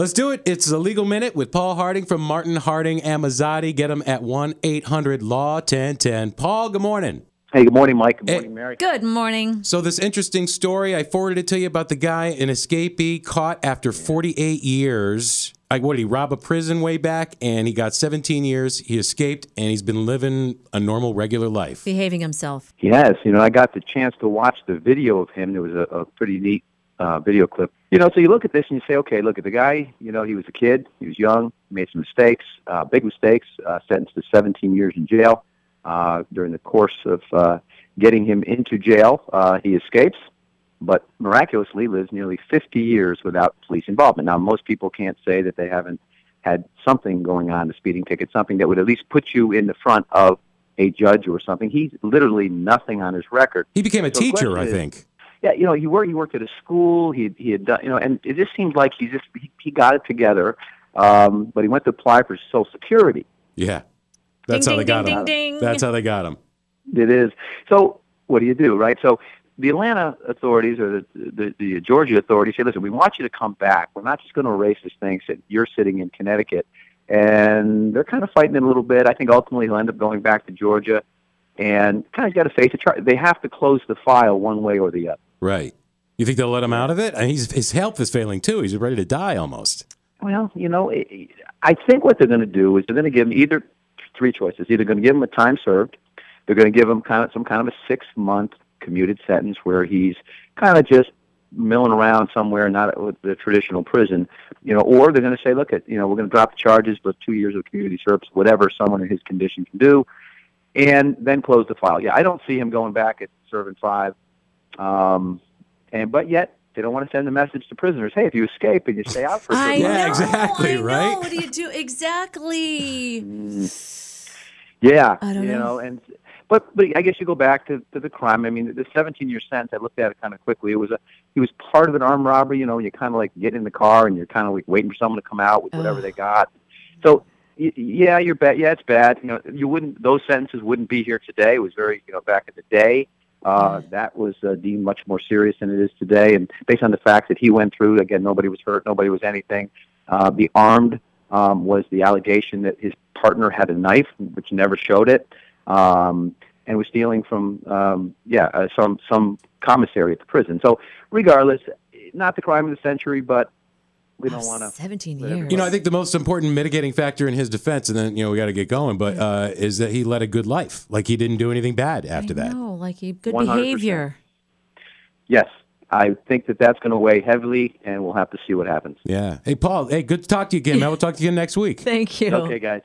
Let's do it. It's the Legal Minute with Paul Harding from Martin Harding Amazotti. Get him at 1-800-LAW-1010. Paul, good morning. Hey, good morning, Mike. Good morning, Mary. Good morning. So this interesting story, I forwarded it to you about the guy, an escapee, caught after 48 years. Like, what did he rob a prison way back? And he got 17 years. He escaped, and he's been living a normal, regular life. Behaving himself. Yes. You know, I got the chance to watch the video of him. There was a pretty neat video clip. You know, so you look at this and you say, okay, look at the guy. You know, he was a kid. He was young. Made some mistakes, big mistakes, sentenced to 17 years in jail. During the course of getting him into jail, he escapes, but miraculously lives nearly 50 years without police involvement. Now, most people can't say that they haven't had something going on, a speeding ticket, something that would at least put you in the front of a judge or something. He's literally nothing on his record. He became a teacher, I think. Yeah, you know, he worked at a school. He had done, you know, and it just seemed like he got it together, but he went to apply for Social Security. Yeah. That's how they got him. That's how they got him. It is. So what do you do, right? So the Atlanta authorities or the Georgia authorities say, listen, we want you to come back. We're not just going to erase this thing that you're sitting in Connecticut. And they're kind of fighting it a little bit. I think ultimately he'll end up going back to Georgia. And kind of got to face it. They have to close the file one way or the other. Right. You think they'll let him out of it? I mean, his health is failing, too. He's ready to die almost. Well, you know, I think what they're going to do is they're going to give him either three choices. Either going to give him a time served, they're going to give him some kind of a 6-month commuted sentence where he's kind of just milling around somewhere, not with the traditional prison, you know, or they're going to say, look, at, you know, we're going to drop the charges, but 2 years of community service, whatever someone in his condition can do, and then close the file. Yeah, I don't see him going back at serving 5, and but yet they don't want to send the message to prisoners. Hey, if you escape and you stay out for 2 years, yeah, exactly, right? What do you do exactly? Yeah, I don't know, and but I guess you go back to the crime. I mean, the 17-year sentence. I looked at it kind of quickly. It was he was part of an armed robbery. You know, you kind of like get in the car and you're kind of like waiting for someone to come out with whatever they got. So yeah, you're bad. Yeah, it's bad. You know, those sentences wouldn't be here today. It was very, you know, back in the day that was deemed much more serious than it is today. And based on the fact that he went through, again, nobody was hurt, nobody was anything. The armed was the allegation that his partner had a knife, which never showed it, and was stealing from some commissary at the prison. So regardless, not the crime of the century, but we don't want to. 17 years. You know, I think the most important mitigating factor in his defense, and then, you know, we got to get going, but is that he led a good life. Like, he didn't do anything bad after that. No, like, good 100%. Behavior. Yes. I think that's going to weigh heavily, and we'll have to see what happens. Yeah. Hey, Paul, good to talk to you again, man. We'll talk to you again next week. Thank you. Okay, guys.